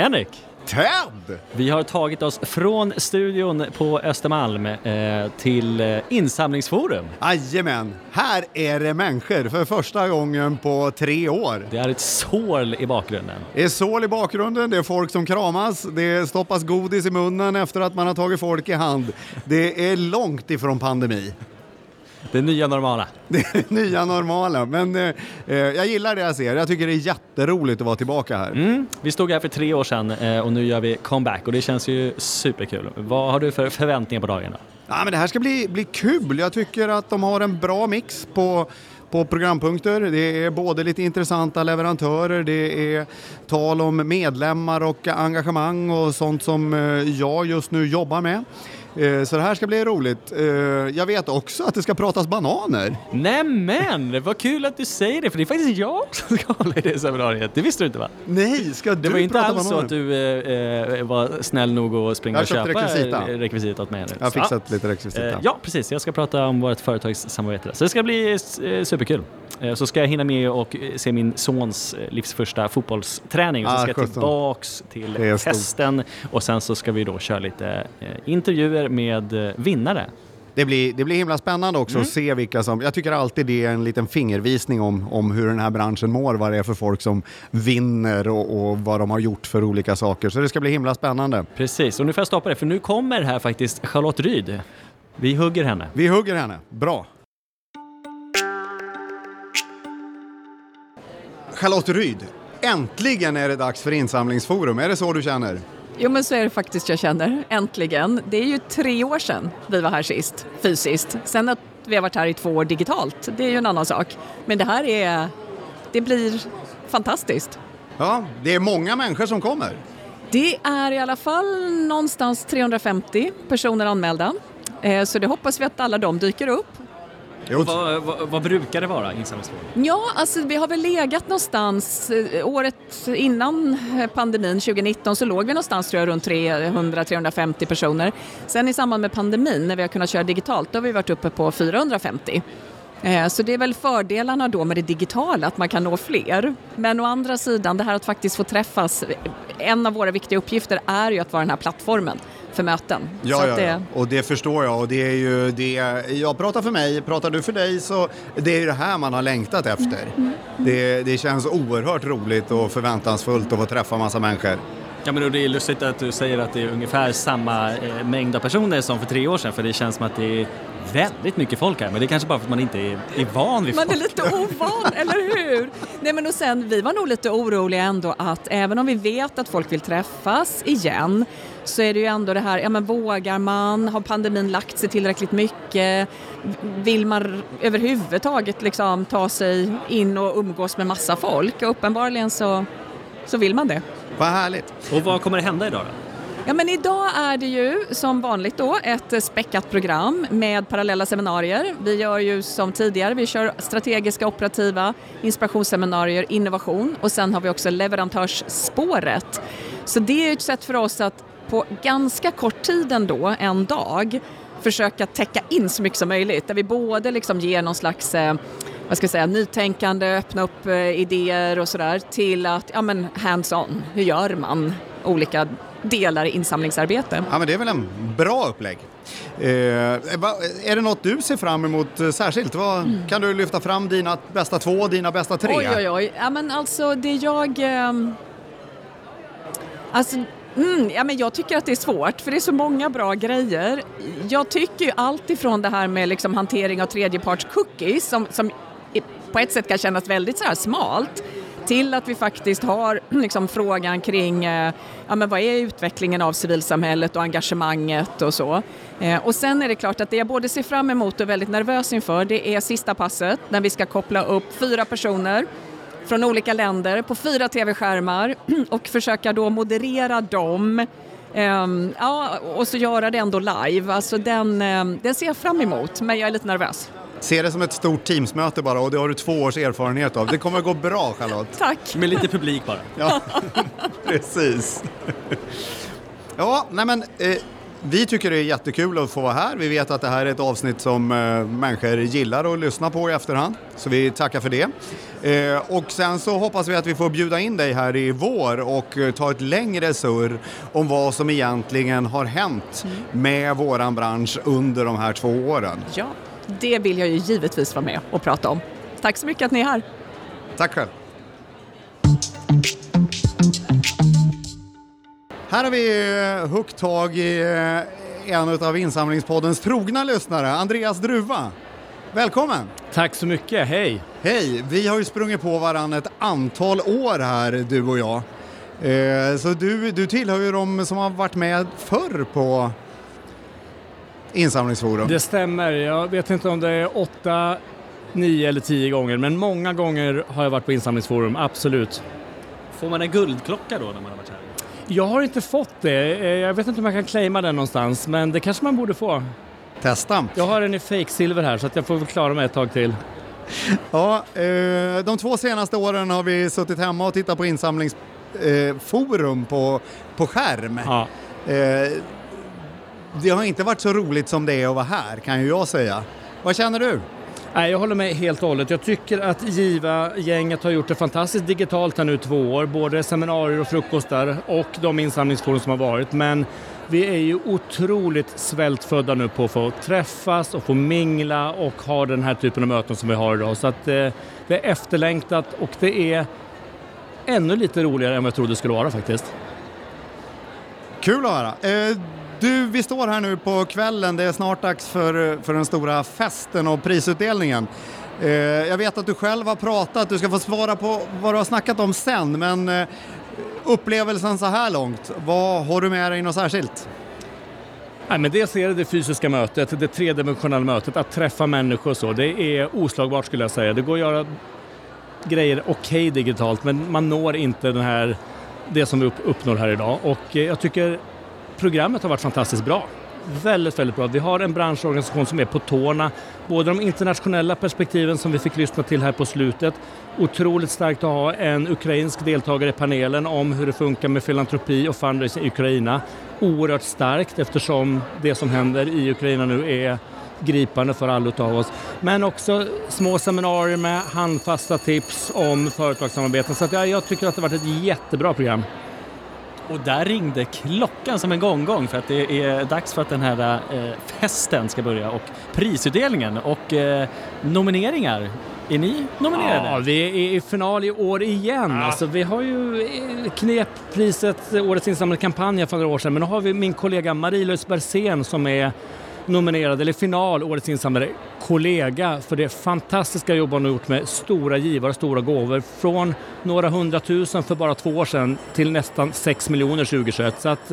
Henrik! Tänd! Vi har tagit oss från studion på Östermalm till Insamlingsforum. Jajamän, här är det människor för första gången på 3 år. Det är ett sål i bakgrunden. Det är sål i bakgrunden, det är folk som kramas, det stoppas godis i munnen efter att man har tagit folk i hand. Det är långt ifrån pandemi. Det nya normala. Det nya normala. Men jag gillar det jag ser. Jag tycker det är jätteroligt att vara tillbaka här. Mm. Vi stod här för 3 år sedan och nu gör vi comeback. Och det känns ju superkul. Vad har du för förväntningar på dagen då? Ja, men det här ska bli kul. Jag tycker att de har en bra mix på programpunkter. Det är både lite intressanta leverantörer, det är tal om medlemmar och engagemang och sånt som jag just nu jobbar med. Så det här ska bli roligt. Jag vet också att det ska pratas bananer. Nämen, vad kul att du säger det. För det är faktiskt jag som ska hålla i det seminariet. Det visste du inte va? Nej, ska du prata bananer? Det var inte alls så att du var snäll nog att springa och köpa rekvisita åt mig. Jag har fixat lite rekvisita. Ja, precis. Jag ska prata om vårt företagssamarbete. Så det ska bli superkul. Så ska jag hinna med och se min sons livs första fotbollsträning. Och så ska jag tillbaks till festen. Och sen så ska vi då köra lite intervjuer med vinnare. Det blir himla spännande också att se vilka som... Jag tycker alltid det är en liten fingervisning om hur den här branschen mår, vad det är för folk som vinner och vad de har gjort för olika saker. Så det ska bli himla spännande. Precis, och nu får jag stoppa det, för nu kommer här faktiskt Charlotte Ryd. Vi hugger henne. Bra. Charlotte Ryd, äntligen är det dags för Insamlingsforum. Är det så du känner? Jo, men så är det faktiskt jag känner. Äntligen. Det är ju 3 år sedan vi var här sist, fysiskt. Sen att vi har varit här i 2 år digitalt, det är ju en annan sak. Men det här det blir fantastiskt. Ja, det är många människor som kommer. Det är i alla fall någonstans 350 personer anmälda. Så det hoppas vi att alla de dyker upp. Vad brukar det vara insamlingsforum? Ja, alltså vi har väl legat någonstans året innan pandemin 2019 så låg vi någonstans tror jag runt 300-350 personer. Sen i samband med pandemin när vi har kunnat köra digitalt då har vi varit uppe på 450. Så det är väl fördelarna då med det digitala att man kan nå fler. Men å andra sidan det här att faktiskt få träffas, en av våra viktiga uppgifter är ju att vara den här plattformen. För möten. Ja, så att det... och det förstår jag. Och det är ju det jag pratar för mig, pratar du för dig så det är ju det här man har längtat efter. Det känns oerhört roligt och förväntansfullt att få träffa massa människor. Ja, men det är lustigt att du säger att det är ungefär samma mängd av personer som för 3 år sedan, för det känns som att det är väldigt mycket folk här, men det är kanske bara för att man inte är van vid folk. Man är lite ovan, eller hur? Nej, men och sen, vi var nog lite oroliga ändå att även om vi vet att folk vill träffas igen så är det ju ändå det här, ja men vågar man, har pandemin lagt sig tillräckligt mycket, vill man överhuvudtaget liksom ta sig in och umgås med massa folk? Och uppenbarligen så vill man det. Vad härligt. Och vad kommer det hända idag då? Ja, men idag är det ju som vanligt då ett späckat program med parallella seminarier. Vi gör ju som tidigare, vi kör strategiska, operativa, inspirationsseminarier, innovation och sen har vi också leverantörsspåret. Så det är ett sätt för oss att på ganska kort tid ändå, en dag, försöka täcka in så mycket som möjligt. Där vi både liksom ger någon slags... Vad ska jag säga, nytänkande, öppna upp idéer och sådär till att, ja men hands-on, hur gör man olika delar i insamlingsarbete? Ja men det är väl en bra upplägg. Är det något du ser fram emot särskilt? Kan du lyfta fram dina bästa 2, dina bästa 3? Oj. Ja men alltså det jag tycker att det är svårt för det är så många bra grejer. Jag tycker ju allt ifrån det här med liksom hantering av tredjeparts cookies som på ett sätt kan kännas väldigt så här smalt till att vi faktiskt har liksom frågan kring vad är utvecklingen av civilsamhället och engagemanget och så. Och sen är det klart att det jag både ser fram emot och är väldigt nervös inför det är sista passet när vi ska koppla upp 4 personer från olika länder på 4 tv-skärmar och försöka då moderera dem och så göra det ändå live. Alltså den ser jag fram emot, men jag är lite nervös. Se det som ett stort teamsmöte bara och det har du 2 års erfarenhet av. Det kommer att gå bra, Charlotte. Tack. Med lite publik bara. Ja, precis. Ja, nej men Vi tycker det är jättekul att få vara här. Vi vet att det här är ett avsnitt som människor gillar att lyssna på i efterhand. Så vi tackar för det. Och sen så hoppas vi att vi får bjuda in dig här i vår och ta ett längre surr om vad som egentligen har hänt med våran bransch under de här 2 åren. Ja, det vill jag ju givetvis vara med och prata om. Tack så mycket att ni är här. Tack själv. Här har vi huggt tag i en av insamlingspoddens trogna lyssnare, Andreas Druva. Välkommen! Tack så mycket, hej! Hej, vi har ju sprungit på varann ett antal år här, du och jag. Så du tillhör ju de som har varit med förr på Insamlingsforum. Det stämmer, jag vet inte om det är 8, 9 eller 10 gånger, men många gånger har jag varit på Insamlingsforum, absolut. Får man en guldklocka då när man har varit här? Jag har inte fått det. Jag vet inte om jag kan claima den någonstans, men det kanske man borde få. Testa. Jag har den i fake silver här, så att jag får klara mig ett tag till. Ja, de 2 senaste åren har vi suttit hemma och tittat på insamlingsforum på skärm. Ja. Det har inte varit så roligt som det är att vara här, kan ju jag säga. Vad känner du? Nej, jag håller med helt och hållet. Jag tycker att Giva-gänget har gjort det fantastiskt digitalt här nu 2 år. Både seminarier och frukostar och de insamlingsforum som har varit. Men vi är ju otroligt svältfödda nu på att få träffas och få mingla och ha den här typen av möten som vi har idag. Så att det är efterlängtat och det är ännu lite roligare än vad jag trodde det skulle vara faktiskt. Kul att höra. Du, vi står här nu på kvällen. Det är snart dags för den stora festen och prisutdelningen. Jag vet att du själv har pratat. Du ska få svara på vad du har snackat om sen. Men upplevelsen så här långt. Vad har du med dig något särskilt? Nej, men dels är det fysiska mötet. Det tredimensionella mötet. Att träffa människor och så. Det är oslagbart skulle jag säga. Det går att göra grejer okej digitalt. Men man når inte det som vi uppnår här idag. Och jag tycker... Programmet har varit fantastiskt bra. Väldigt, väldigt bra. Vi har en branschorganisation som är på tårna. Både de internationella perspektiven som vi fick lyssna till här på slutet. Otroligt starkt att ha en ukrainsk deltagare i panelen om hur det funkar med filantropi och fundraising i Ukraina. Oerhört starkt eftersom det som händer i Ukraina nu är gripande för alla av oss. Men också små seminarier med handfasta tips om företagssamarbeten. Så att jag tycker att det har varit ett jättebra program. Och där ringde klockan som en gånggång för att det är dags för att den här festen ska börja och prisutdelningen och nomineringar. Är ni nominerade? Ja, vi är i final i år igen. Ja. Alltså, vi har ju kneppriset, årets insamlade kampanj för några år sedan. Men nu har vi min kollega Marie-Louise Bersén som är nominerad, eller final, årets insamlade kollega för det fantastiska jobb hon har gjort med stora givare, stora gåvor från några 100 000 för bara 2 år sedan till nästan 6 miljoner 2021. Så att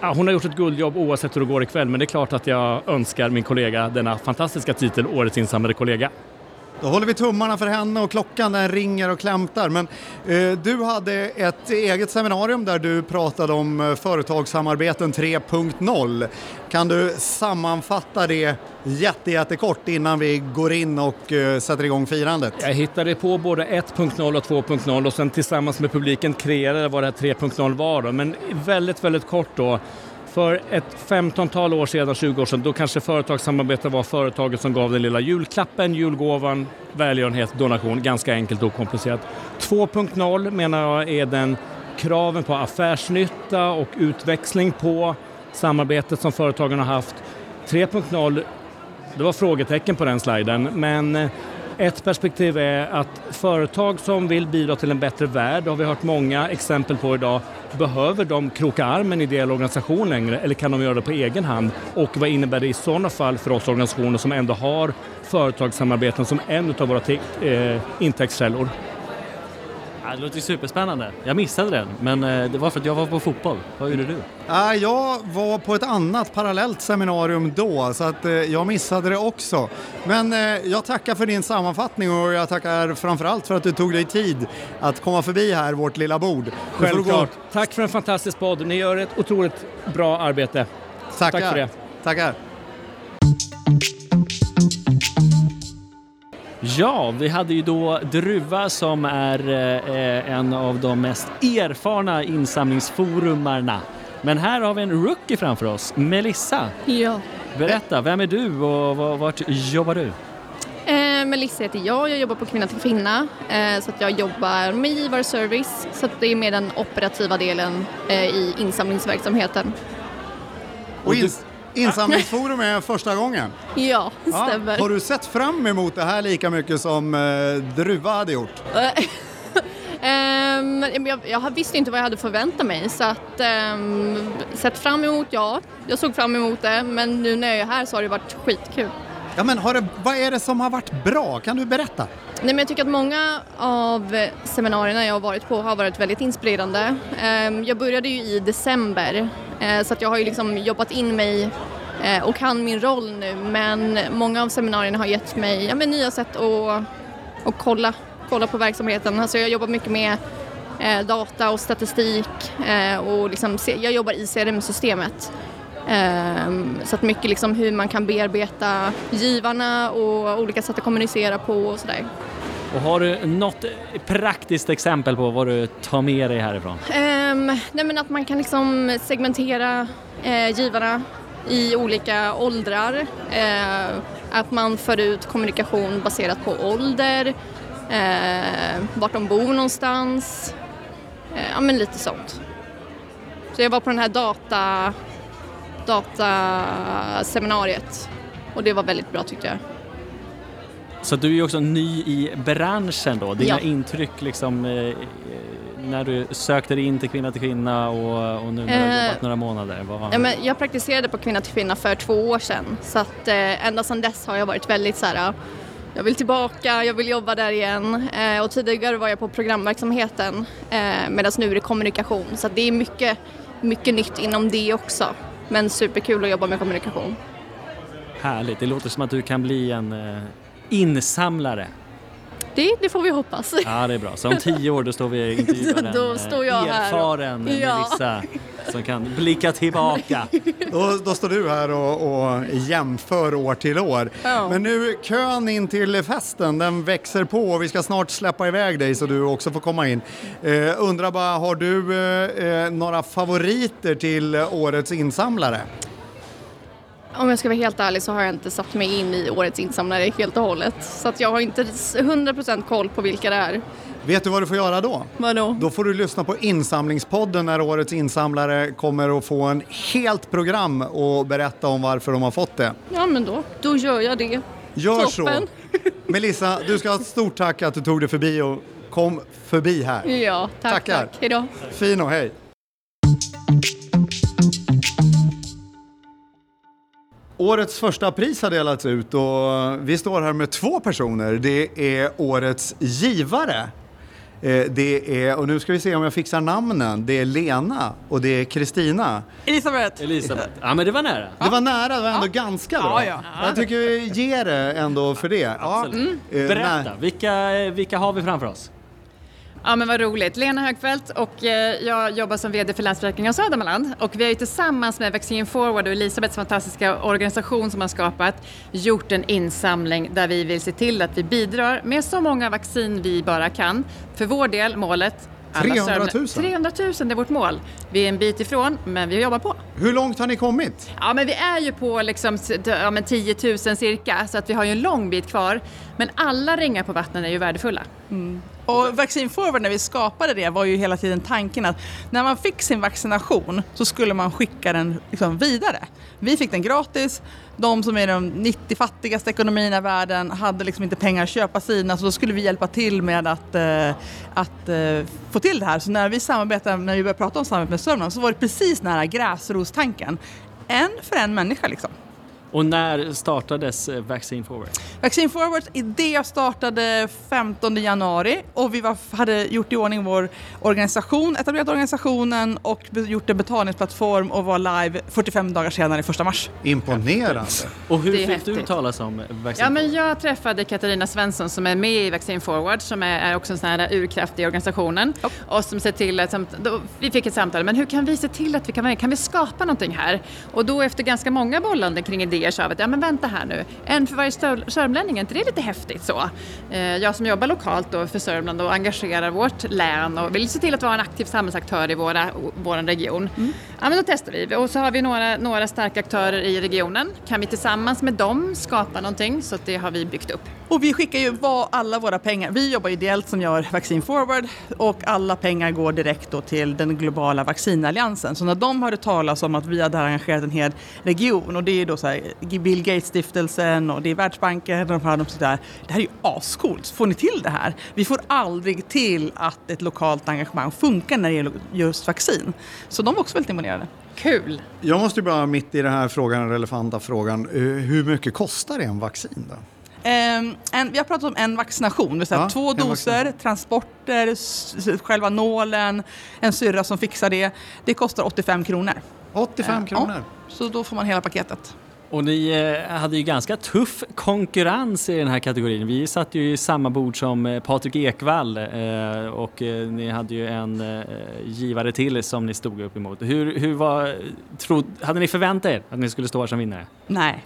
hon har gjort ett guldjobb oavsett hur det går ikväll, men det är klart att jag önskar min kollega denna fantastiska titel, årets insamlade kollega. Då håller vi tummarna för henne och klockan den ringer och klämtar. Men du hade ett eget seminarium där du pratade om företagssamarbeten 3.0. Kan du sammanfatta det jättekort innan vi går in och sätter igång firandet? Jag hittade på både 1.0 och 2.0 och sen tillsammans med publiken kreerade vad det här 3.0 var då. Men väldigt, väldigt kort då. För ett 15-tal år sedan, 20 år sedan, då kanske företagssamarbete var företaget som gav den lilla julklappen, julgåvan, välgörenhet, donation. Ganska enkelt och komplicerat. 2.0 menar jag är den kraven på affärsnytta och utväxling på samarbetet som företagen har haft. 3.0, det var frågetecken på den sliden, men... Ett perspektiv är att företag som vill bidra till en bättre värld, har vi hört många exempel på idag, behöver de kroka armen i ideell organisation längre eller kan de göra det på egen hand? Och vad innebär det i sådana fall för oss organisationer som ändå har företagssamarbeten som en av våra intäktskällor? Det låter superspännande. Jag missade den, men det var för att jag var på fotboll. Vad gjorde du? Jag var på ett annat parallellt seminarium då, så att jag missade det också. Men jag tackar för din sammanfattning och jag tackar framförallt för att du tog dig tid att komma förbi här, vårt lilla bord. Självklart. Tack för en fantastisk podd. Ni gör ett otroligt bra arbete. Tackar. Tack för det. Tackar. Ja, vi hade ju då Druva som är en av de mest erfarna insamlingsforumarna. Men här har vi en rookie framför oss, Melissa. Ja. Berätta, vem är du och vart jobbar du? Melissa heter jag jobbar på Kvinna till Kvinna. Så att jag jobbar med givarservice, så att det är med den operativa delen i insamlingsverksamheten. Och Insamlingsforum är första gången? Ja, stämmer. Har du sett fram emot det här lika mycket som Druva hade gjort? Jag visste inte vad jag hade förväntat mig, så att sett fram emot, ja. Jag såg fram emot det, men nu när jag är här så har det varit skitkul. Ja, men vad är det som har varit bra? Kan du berätta? Nej, men jag tycker att många av seminarierna jag har varit på har varit väldigt inspirerande. Jag började ju i december, så att jag har ju liksom jobbat in mig och kan min roll nu. Men många av seminarierna har gett mig nya sätt att kolla på verksamheten. Alltså jag jobbar mycket med data och statistik. Och liksom jag jobbar i CRM-systemet. Så att mycket liksom hur man kan bearbeta givarna och olika sätt att kommunicera på och sådär. Och har du något praktiskt exempel på vad du tar med dig härifrån? Nej, men att man kan liksom segmentera givarna i olika åldrar. Att man för ut kommunikation baserat på ålder, vart de bor någonstans. Ja, men lite sånt. Så jag var på den här dataseminariet och det var väldigt bra, tyckte jag. Så du är ju också ny i branschen då. Dina intryck liksom när du sökte dig in till Kvinna till Kvinna och nu när du har jobbat några månader. Jag praktiserade på Kvinna till Kvinna för 2 år sedan, så att ända sedan dess har jag varit väldigt så här, jag vill tillbaka, jag vill jobba där igen. Och tidigare var jag på programverksamheten, medan nu är det kommunikation, så att det är mycket nytt inom det också. Men superkul att jobba med kommunikation. Härligt, det låter som att du kan bli en insamlare. Det får vi hoppas. Ja, det är bra. Så om 10 år då står vi och intervjuar en erfaren Melissa som kan blicka tillbaka. Då står du här och jämför år till år. Ja. Men nu, kön in till festen, den växer på och vi ska snart släppa iväg dig så du också får komma in. Undrar bara, har du några favoriter till årets insamlare? Om jag ska vara helt ärlig så har jag inte satt mig in i årets insamlare helt och hållet. Så att jag har inte 100% koll på vilka det är. Vet du vad du får göra då? Vadå? Då får du lyssna på Insamlingspodden när årets insamlare kommer att få en helt program och berätta om varför de har fått det. Ja, men då gör jag det. Gör toppen. Så. Melissa, du ska ha ett stort tack att du tog dig förbi och kom förbi här. Ja, tack. Hej då. Fino, hej. Årets första pris har delats ut och vi står här med 2 personer. Det är årets givare. Och nu ska vi se om jag fixar namnen. Det är Lena och det är Kristina Elisabeth. Ja, men det var nära. Det var nära, det var ändå ganska bra. Ja. Jag tycker vi ger det ändå för det. Absolut. Ja. Berätta, vilka har vi framför oss? Ja, men vad roligt. Lena Högfält och jag jobbar som vd för Länsförsäkringar Södermanland. Och vi har ju tillsammans med Vaccine Forward och Elisabeths fantastiska organisation som har skapat gjort en insamling där vi vill se till att vi bidrar med så många vaccin vi bara kan. För vår del, målet... 300 000, det är vårt mål. Vi är en bit ifrån, men vi jobbar på. Hur långt har ni kommit? Ja, men vi är ju på liksom, 10 000 cirka, så att vi har ju en lång bit kvar. Men alla ringar på vattnet är ju värdefulla. Mm. Och Vaccine Forward, när vi skapade det, var ju hela tiden tanken att när man fick sin vaccination så skulle man skicka den liksom vidare. Vi fick den gratis. De som är de 90 fattigaste ekonomierna i världen hade liksom inte pengar att köpa sina, så då skulle vi hjälpa till med att få till det här. Så när vi började prata om samarbete med Sörmland så var det precis nära gräsrostanken. En för en människa liksom. Och när startades Vaccine Forward? Vaccine Forwards idé startade 15 januari och vi hade gjort i ordning vår organisation, etablerat organisationen och gjort en betalningsplattform och var live 45 dagar senare i 1 mars. Imponerande! Och hur fick häftigt. Du talas om Vaccine Forward? Ja, men jag träffade Katarina Svensson som är med i Vaccine Forward, som är också en sån här urkraft i organisationen. Och som ser till att, vi fick ett samtal, men hur kan vi se till att vi kan vi skapa någonting här? Och då efter ganska många bollande kring idéer fler av att ja men vänta här nu, en för varje sörmlänning, inte det är lite häftigt så? Jag som jobbar lokalt då för Sörmland och engagerar vårt län och vill se till att vara en aktiv samhällsaktör i vår region. Mm. Ja men då testar vi och så har vi några starka aktörer i regionen. Kan vi tillsammans med dem skapa någonting, så att det har vi byggt upp. Och vi skickar ju alla våra pengar, vi jobbar ideellt som gör Vaccine Forward och alla pengar går direkt då till den globala vaccinalliansen. Så när de hörde talas om att vi hade engagerat en hel region, och det är då så här Bill Gates-stiftelsen och det är Världsbanken och de så där. Det här är ju ascoolt, får ni till det här? Vi får aldrig till att ett lokalt engagemang funkar när det gäller just vaccin. Så de var också väldigt imponerade. Kul! Jag måste ju bara mitt i den här frågan, den relevanta frågan, hur mycket kostar det en vaccin då? Vi har pratat om en vaccination, det vill säga ja, 2 doser, transporter, själva nålen, en syrra som fixar det. Det kostar 85 kronor. 85 kronor? Så då får man hela paketet. Och ni hade ju ganska tuff konkurrens i den här kategorin. Vi satt ju i samma bord som Patrik Ekvall och ni hade ju en givare till som ni stod upp emot. Hade ni förväntat er att ni skulle stå som vinnare? Nej.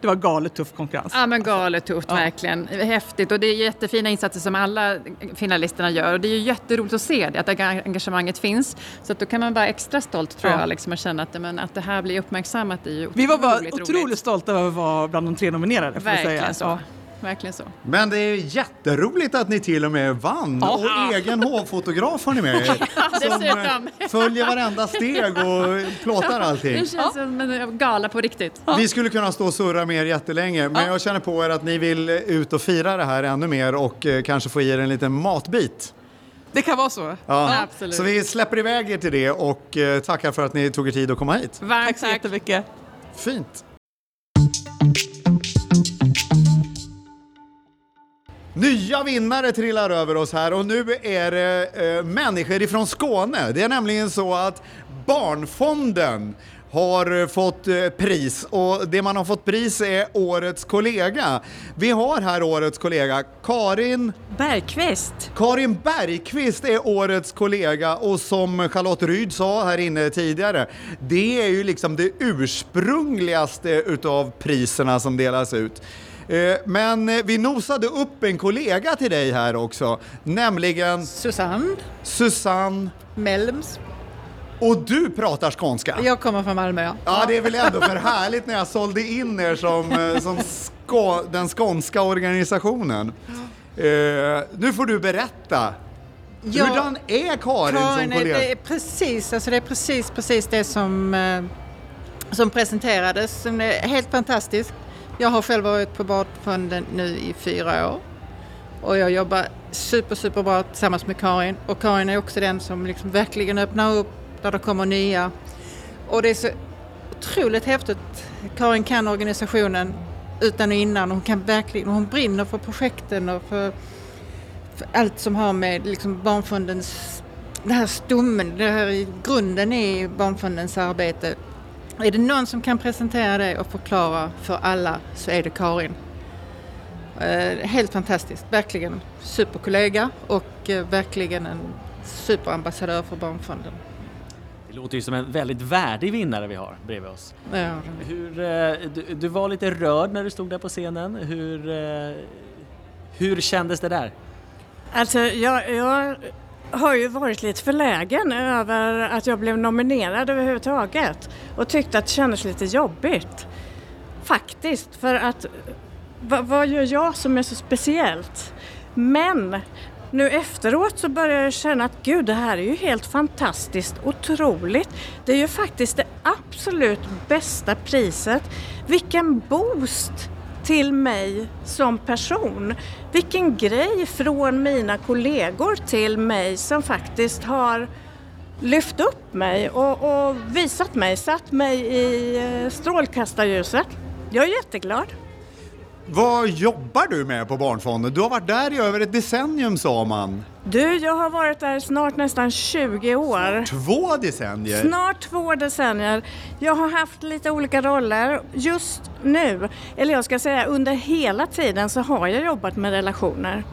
Det var galet tuff konkurrens. Ja, men galet tufft, verkligen. Häftigt. Och det är jättefina insatser som alla finalisterna gör. Och det är ju jätteroligt att se det, att engagemanget finns. Så att då kan man vara extra stolt, tror jag, liksom, och känna att det här blir uppmärksammat. Vi var bara otroligt stolta över att vara bland de 3 nominerade. Verkligen så. Ja. Verkligen så. Men det är jätteroligt att ni till och med vann. Ja. Och egen hovfotograf har ni med er. Som följer varenda steg och plåtar allting. Det känns som en gala på riktigt. Vi skulle kunna stå och surra med er jättelänge. Men jag känner på er att ni vill ut och fira det här ännu mer. Och kanske få i er en liten matbit. Det kan vara så. Ja. Ja, absolut. Så vi släpper iväg er till det. Och tackar för att ni tog er tid att komma hit. Varmt tack så jättemycket. Fint. Nya vinnare trillar över oss här och nu är det människor ifrån Skåne. Det är nämligen så att Barnfonden har fått pris, och det man har fått pris är årets kollega. Vi har här årets kollega Karin Bergqvist. Karin Bergqvist är årets kollega, och som Charlotte Ryd sa här inne tidigare, det är ju liksom det ursprungligaste utav priserna som delas ut. Men vi nosade upp en kollega till dig här också, nämligen Susanne Melms. Och du pratar skånska. Jag kommer från Malmö. Ja, det är väl ändå för härligt när jag sålde in er som den skånska organisationen. Nu får du berätta. Hurdan är Karin som kollega? Det är precis det som presenterades. Helt fantastiskt. Jag har själv varit på Barnfonden nu i 4 år och jag jobbar super bra tillsammans med Karin, och Karin är också den som liksom verkligen öppnar upp där det kommer nya, och det är så otroligt häftigt. Karin kan organisationen utan och innan, hon kan verkligen, hon brinner för projekten och för allt som har med liksom Barnfondens, det här stommen, det här i grunden i Barnfondens arbete. Är det någon som kan presentera det och förklara för alla, så är det Karin. Helt fantastiskt. Verkligen superkollega och verkligen en superambassadör för Barnfonden. Det låter ju som en väldigt värdig vinnare vi har bredvid oss. Ja. Du var lite rörd när du stod där på scenen. Hur kändes det där? Alltså, jag har ju varit lite förlägen över att jag blev nominerad överhuvudtaget och tyckte att det kändes lite jobbigt faktiskt, för att vad gör jag som är så speciellt? Men nu efteråt så börjar jag känna att gud, det här är ju helt fantastiskt, otroligt. Det är ju faktiskt det absolut bästa priset. Vilken boost till mig som person. Vilken grej från mina kollegor till mig som faktiskt har lyft upp mig och visat mig, satt mig i strålkastarljuset. Jag är jätteglad. Vad jobbar du med på Barnfonden? Du har varit där i över ett decennium, sa man. Jag har varit där snart nästan 20 år. Snart två decennier. Jag har haft lite olika roller just nu. Eller jag ska säga, under hela tiden så har jag jobbat med relationer.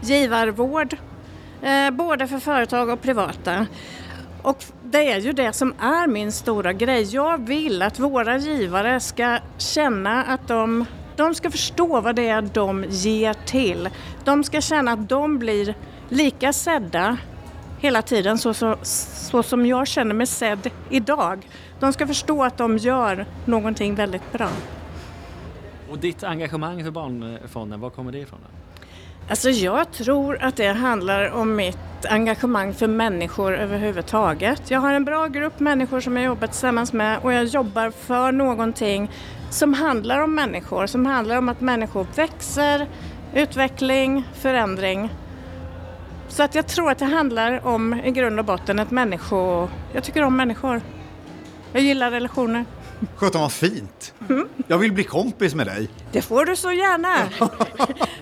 Givarvård, både för företag och privata. Och det är ju det som är min stora grej. Jag vill att våra givare ska känna att de ska förstå vad det är de ger till. De ska känna att de blir lika sedda hela tiden så som jag känner mig sedd idag. De ska förstå att de gör någonting väldigt bra. Och ditt engagemang för Barnfonden, var kommer det ifrån då? Alltså jag tror att det handlar om mitt engagemang för människor överhuvudtaget. Jag har en bra grupp människor som jag jobbar tillsammans med och jag jobbar för någonting som handlar om människor. Som handlar om att människor växer, utveckling, förändring. Så att jag tror att det handlar om i grund och botten ett människor. Jag tycker om människor. Jag gillar relationer. Sköta vad fint. Mm. Jag vill bli kompis med dig. Det får du så gärna.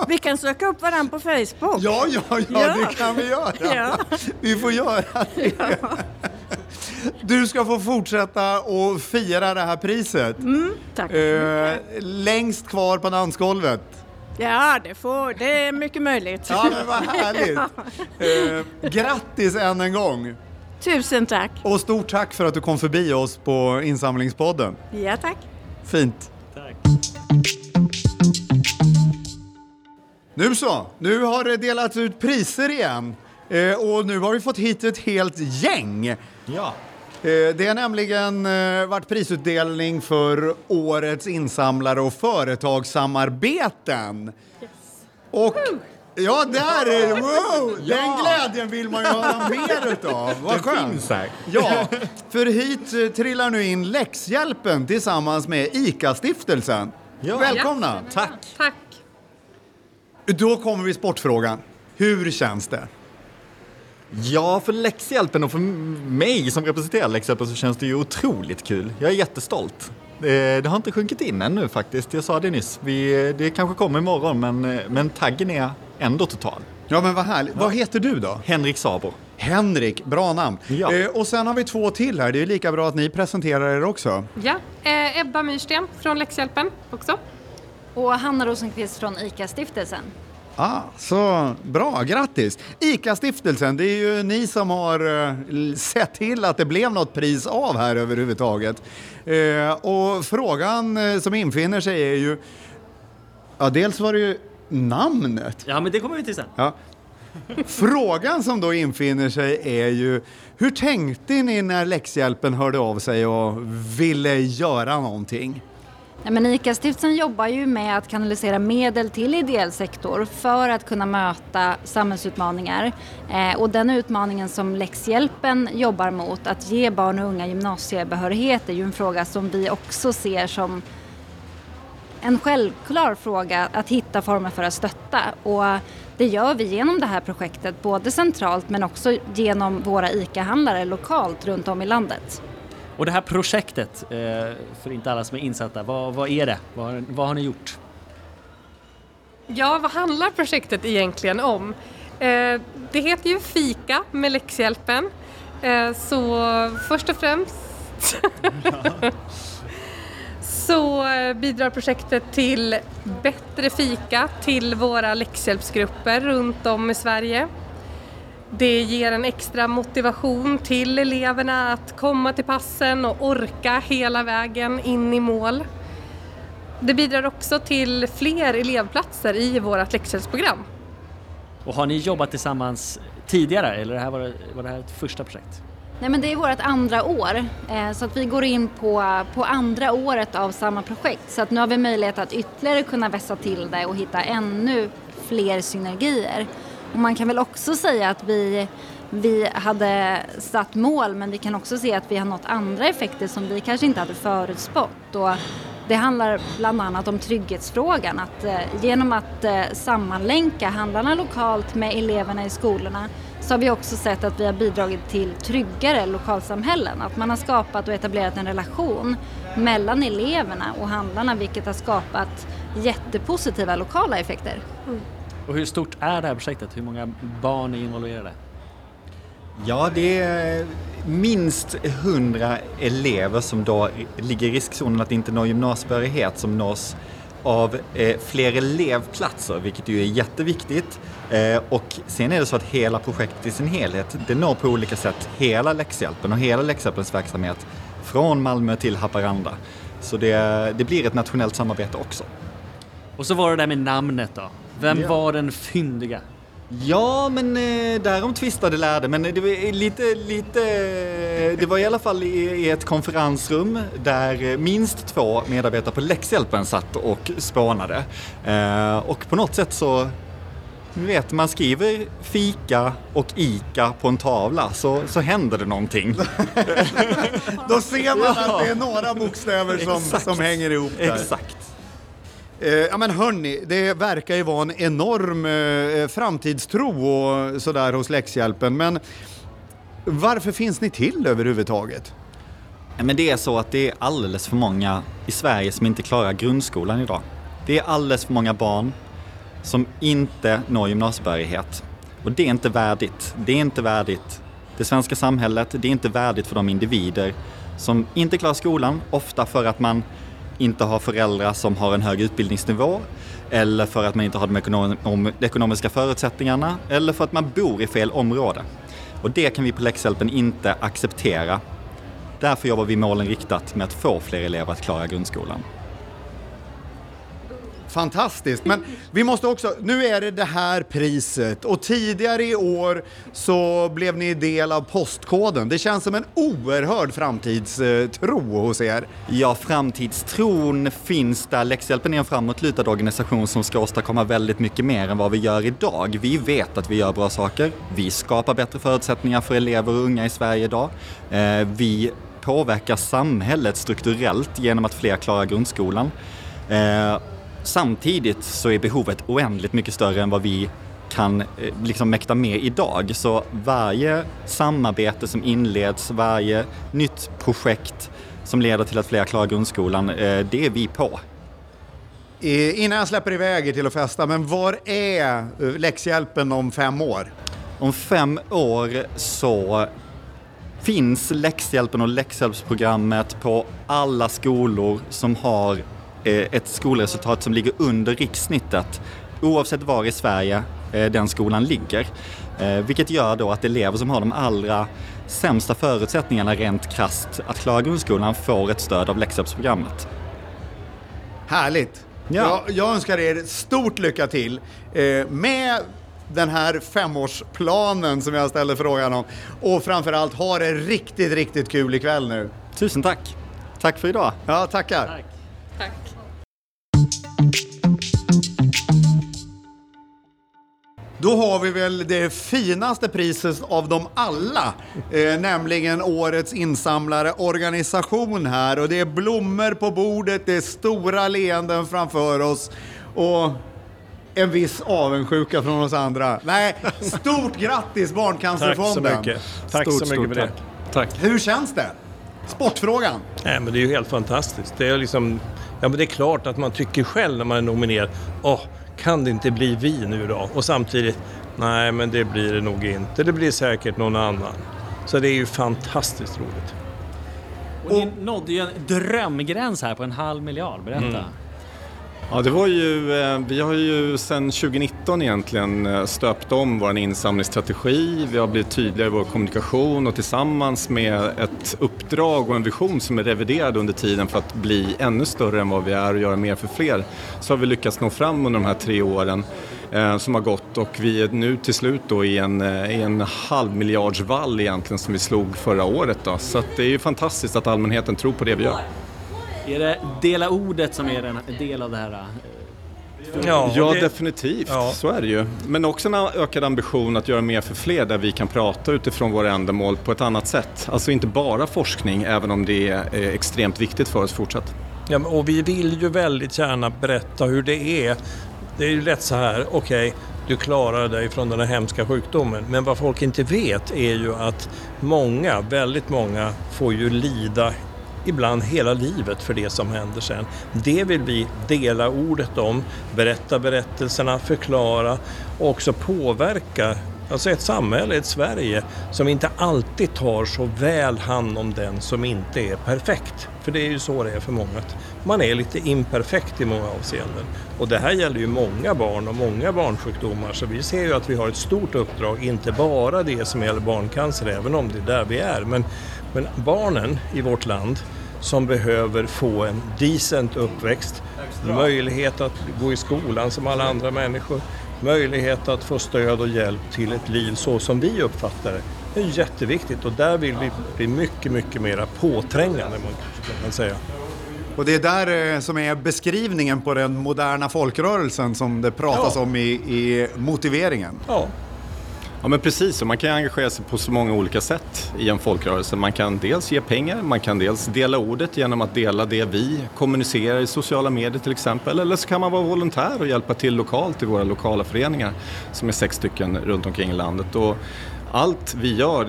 Vi kan söka upp varandra på Facebook. Ja, det kan vi göra. Ja. Vi får göra det. Ja. Du ska få fortsätta och fira det här priset. Mm, tack. Längst kvar på dansgolvet. Ja, det är mycket möjligt. Ja, men vad härligt. Ja. Grattis än en gång. Tusen tack. Och stort tack för att du kom förbi oss på Insamlingspodden. Ja, tack. Fint. Tack. Nu så, nu har det delats ut priser igen. Och nu har vi fått hit ett helt gäng. Ja. Det har nämligen varit prisutdelning för årets insamlare och företagssamarbeten. Yes. Och... Ja, där är det. Wow. Den glädjen vill man ju höra mer utav. Vad skönt. Ja, för hit trillar nu in Läxhjälpen tillsammans med ICA-stiftelsen. Ja. Välkomna. Ja. Tack. Då kommer vi sportfrågan. Hur känns det? Ja, för Läxhjälpen och för mig som representerar Läxhjälpen så känns det ju otroligt kul. Jag är jättestolt. Det har inte sjunkit in ännu faktiskt, jag sa det nyss. Det kanske kommer imorgon, men taggen är ändå total. Ja, men vad härligt. Ja. Vad heter du då? Henrik Sabo. Henrik, bra namn. Ja. Och sen har vi två till här, det är lika bra att ni presenterar er också. Ja, Ebba Myrsten från Läxhjälpen också. Och Hanna Rosenkvist från ICA-stiftelsen. Så bra, grattis. ICA-stiftelsen, det är ju ni som har sett till att det blev något pris av här överhuvudtaget. Och frågan som infinner sig är ju... Ja, dels var det ju namnet. Ja, men det kommer vi till sen. Ja. Frågan som då infinner sig är ju... Hur tänkte ni när Läxhjälpen hörde av sig och ville göra någonting? Nej, men ICA-stiftelsen jobbar ju med att kanalisera medel till ideell sektor för att kunna möta samhällsutmaningar. Och den utmaningen som Läxhjälpen jobbar mot, att ge barn och unga gymnasiebehörighet, är ju en fråga som vi också ser som en självklar fråga att hitta former för att stötta. Och det gör vi genom det här projektet, både centralt men också genom våra ICA-handlare lokalt runt om i landet. Och det här projektet, för inte alla som är insatta, vad är det? Vad har ni gjort? Ja, vad handlar projektet egentligen om? Det heter ju Fika med Läxhjälpen. Så först och främst så bidrar projektet till bättre fika till våra läxhjälpsgrupper runt om i Sverige. Det ger en extra motivation till eleverna att komma till passen och orka hela vägen in i mål. Det bidrar också till fler elevplatser i vårt läxhjälpsprogram. Och har ni jobbat tillsammans tidigare eller var det här ett första projekt? Nej, men det är vårt andra år, så att vi går in på andra året av samma projekt. Så att nu har vi möjlighet att ytterligare kunna vässa till det och hitta ännu fler synergier. Och man kan väl också säga att vi hade satt mål, men vi kan också se att vi har nått andra effekter som vi kanske inte hade förutspått. Och det handlar bland annat om trygghetsfrågan. Att genom att sammanlänka handlarna lokalt med eleverna i skolorna så har vi också sett att vi har bidragit till tryggare lokalsamhällen. Att man har skapat och etablerat en relation mellan eleverna och handlarna, vilket har skapat jättepositiva lokala effekter. Mm. Och hur stort är det här projektet? Hur många barn är involverade? Ja, det är minst 100 elever som då ligger i riskzonen att inte nå gymnasiebehörighet som nås av fler elevplatser, vilket ju är jätteviktigt. Och sen är det så att hela projektet i sin helhet, det når på olika sätt hela Läxhjälpen och hela Läxhjälpens verksamhet från Malmö till Haparanda. Så det blir ett nationellt samarbete också. Och så var det där med namnet då. Vem var den fyndiga? Ja, men därom tvistade lärde. Men det var lite... Det var i alla fall i ett konferensrum där minst 2 medarbetare på Läxhjälpen satt och spånade. Och på något sätt så... Ni vet, man skriver fika och ICA på en tavla så händer det någonting. Då ser man att det är några bokstäver som hänger ihop där. Exakt. Ja men hörni, det verkar ju vara en enorm framtidstro och sådär hos Läxhjälpen. Men varför finns ni till överhuvudtaget? Ja, men det är så att det är alldeles för många i Sverige som inte klarar grundskolan idag. Det är alldeles för många barn som inte når gymnasiebehörighet. Och det är inte värdigt. Det är inte värdigt det svenska samhället. Det är inte värdigt för de individer som inte klarar skolan. Ofta för att man inte har föräldrar som har en hög utbildningsnivå. Eller för att man inte har de ekonomiska förutsättningarna. Eller för att man bor i fel område. Och det kan vi på Läxhjälpen inte acceptera. Därför jobbar vi målen riktat med att få fler elever att klara grundskolan. Fantastiskt, men vi måste också, nu är det här priset och tidigare i år så blev ni del av postkoden. Det känns som en oerhörd framtidstro hos er. Ja, framtidstron finns där. Läxhjälpen är en framåtlutad organisation som ska åstadkomma väldigt mycket mer än vad vi gör idag. Vi vet att vi gör bra saker. Vi skapar bättre förutsättningar för elever och unga i Sverige idag. Vi påverkar samhället strukturellt genom att fler klarar grundskolan. Samtidigt så är behovet oändligt mycket större än vad vi kan liksom mäkta med idag. Så varje samarbete som inleds, varje nytt projekt som leder till att fler klarar grundskolan, det är vi på. Innan jag släpper iväg er till att festa, men var är Läxhjälpen om 5 år? Om 5 år så finns Läxhjälpen och Läxhjälpsprogrammet på alla skolor som har ett skolresultat som ligger under rikssnittet oavsett var i Sverige den skolan ligger. Vilket gör då att elever som har de allra sämsta förutsättningarna rent krasst att klara grundskolan får ett stöd av Läxhjälpsprogrammet. Härligt! Ja. Jag önskar er stort lycka till med den här 5-årsplanen som jag ställer frågan om. Och framförallt ha det riktigt, riktigt kul ikväll nu. Tusen tack! Tack för idag! Ja, tackar! Tack. Då har vi väl det finaste priset av dem alla, nämligen årets insamlare organisation här. Och det är blommor på bordet, det är stora leenden framför oss och en viss avundsjuka från oss andra. Nej, stort grattis Barncancerfonden. Tack så mycket. Tack så mycket för det. Tack. Hur känns det? Sportfrågan. Nej, men det är ju helt fantastiskt. Det är liksom... Ja, men det är klart att man tycker själv när man är nominerad, kan det inte bli vi nu då? Och samtidigt, nej men det blir det nog inte. Det blir säkert någon annan. Så det är ju fantastiskt roligt. Och ni nådde ju en drömgräns här på 500 miljoner, berätta. Mm. Ja, det var ju, vi har ju sedan 2019 egentligen stöpt om vår insamlingsstrategi. Vi har blivit tydligare i vår kommunikation och tillsammans med ett uppdrag och en vision som är reviderad under tiden för att bli ännu större än vad vi är och göra mer för fler. Så har vi lyckats nå fram under de här 3 åren som har gått, och vi är nu till slut då i en 500 miljoner egentligen som vi slog förra året då. Så att det är ju fantastiskt att allmänheten tror på det vi gör. Är det dela ordet som är en del av det här? Ja, definitivt. Ja. Så är det ju. Men också en ökad ambition att göra mer för fler där vi kan prata utifrån våra ändamål på ett annat sätt. Alltså inte bara forskning, även om det är extremt viktigt för oss fortsatt. Ja, och vi vill ju väldigt gärna berätta hur det är. Det är ju lätt så här, okej, du klarar dig från den här hemska sjukdomen. Men vad folk inte vet är ju att många, väldigt många, får ju lida ibland hela livet för det som händer sen. Det vill vi dela ordet om, berätta berättelserna, förklara och också påverka Alltså ett samhälle, ett Sverige som inte alltid tar så väl hand om den som inte är perfekt. För det är ju så det är för många. Man är lite imperfekt i många avseenden. Och det här gäller ju många barn och många barnsjukdomar. Så vi ser ju att vi har ett stort uppdrag, inte bara det som gäller barncancer, även om det är där vi är. Men barnen i vårt land som behöver få en decent uppväxt, möjlighet att gå i skolan som alla andra människor, möjlighet att få stöd och hjälp till ett liv så som vi uppfattar det. Det är jätteviktigt och där vill vi bli mycket, mycket mer påträngande, kan man säga. Och det är där som är beskrivningen på den moderna folkrörelsen som det pratas om i motiveringen. Ja. Ja, men precis. Man kan engagera sig på så många olika sätt i en folkrörelse. Man kan dels ge pengar, man kan dels dela ordet genom att dela det vi kommunicerar i sociala medier till exempel. Eller så kan man vara volontär och hjälpa till lokalt i våra lokala föreningar som är 6 stycken runt omkring i landet. Och allt vi gör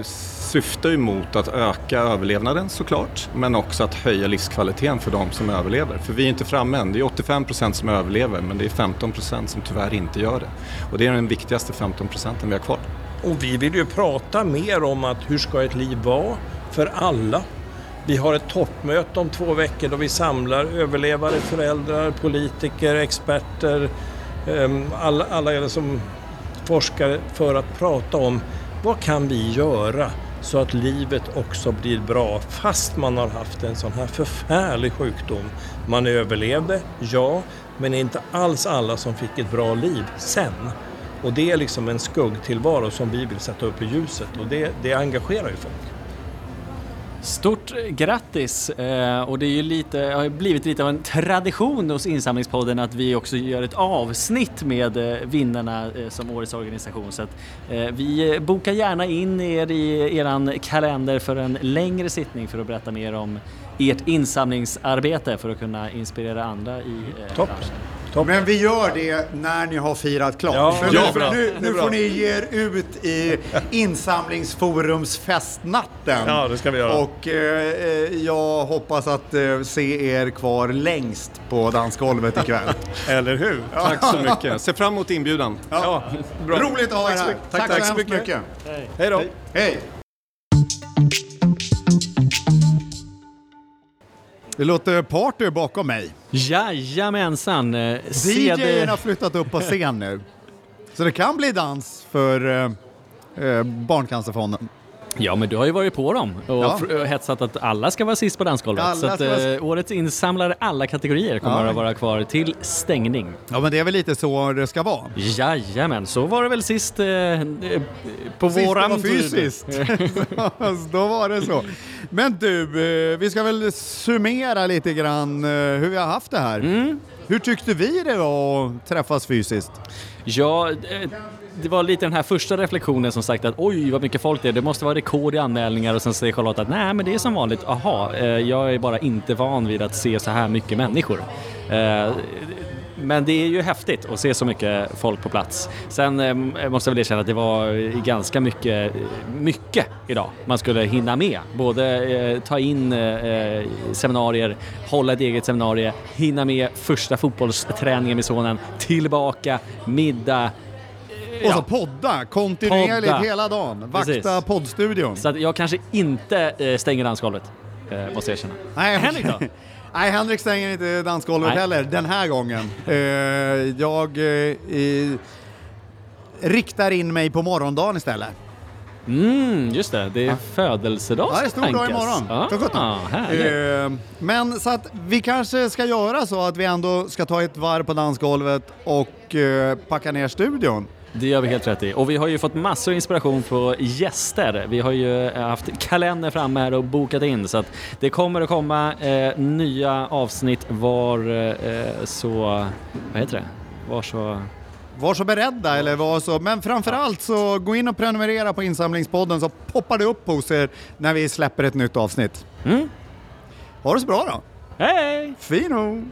syftar ju mot att öka överlevnaden såklart, men också att höja livskvaliteten för de som överlever. För vi är inte framme än. Det är 85% som överlever, men det är 15% som tyvärr inte gör det. Och det är den viktigaste 15% vi har kvar. Och vi vill ju prata mer om att hur ska ett liv vara för alla. Vi har ett toppmöte om 2 veckor då vi samlar överlevare, föräldrar, politiker, experter, alla som forskar för att prata om vad kan vi göra så att livet också blir bra fast man har haft en sån här förfärlig sjukdom. Man överlevde, ja, men inte alls alla som fick ett bra liv sen. Och det är liksom en skuggtillvaro som vi vill sätta upp i ljuset och det engagerar ju folk. Stort grattis! Och det är ju har blivit lite av en tradition hos Insamlingspodden att vi också gör ett avsnitt med vinnarna som årets organisation. Så att vi bokar gärna in er i eran kalender för en längre sittning för att berätta mer om ert insamlingsarbete för att kunna inspirera andra i branschen. Men vi gör det när ni har firat klart. Ja, nu får ni ge er ut i Insamlingsforums festnatten. Ja, det ska vi göra. Och jag hoppas att se er kvar längst på dansgolvet ikväll. Eller hur? Ja. Tack så mycket. Se fram emot inbjudan. Ja. Ja, bra. Roligt att ha er här. Tack så mycket. Hej då. Hej. Det låter party bakom mig. Jajamensan. DJ:n har flyttat upp på scen nu. Så det kan bli dans för Barncancerfonden. Ja, men du har ju varit på dem och hetsat att alla ska vara sist på dansgolvet. Alla så att årets insamlare alla kategorier kommer att vara kvar till stängning. Ja, men det är väl lite så det ska vara. Jajamän, så var det väl sist på sist våran var fysiskt. Då var det så. Men du, vi ska väl summera lite grann hur vi har haft det här. Mm. Hur tyckte vi det var att träffas fysiskt? Ja, det var lite den här första reflektionen som sagt att oj vad mycket folk det är, det måste vara rekord i anmälningar och sen säger Charlotte att nej men det är som vanligt, jag är bara inte van vid att se så här mycket människor. Men det är ju häftigt att se så mycket folk på plats. Sen måste jag väl erkänna att det var ganska mycket idag. Man skulle hinna med. Både ta in seminarier, hålla ett eget seminarium, hinna med första fotbollsträningen med sonen, tillbaka, middag. Och så podda kontinuerligt hela dagen. Vakta poddstudion. Så att jag kanske inte stänger dansgolvet, måste jag erkänna. Nej, Henrik då? Nej, Henrik stänger inte dansgolvet heller den här gången. Jag riktar in mig på morgondagen istället. Mm, just det. Det är födelsedag. Ja, det är stor dag imorgon. Men så att vi kanske ska göra så att vi ändå ska ta ett varv på dansgolvet och packa ner studion. Det gör vi helt rätt i. Och vi har ju fått massor av inspiration på gäster. Vi har ju haft kalender framme här och bokat in. Så att det kommer att komma nya avsnitt Var så beredda eller var så. Men framförallt så gå in och prenumerera på Insamlingspodden så poppar det upp hos er när vi släpper ett nytt avsnitt. Mm. Ha det så bra då. Hej! Fino!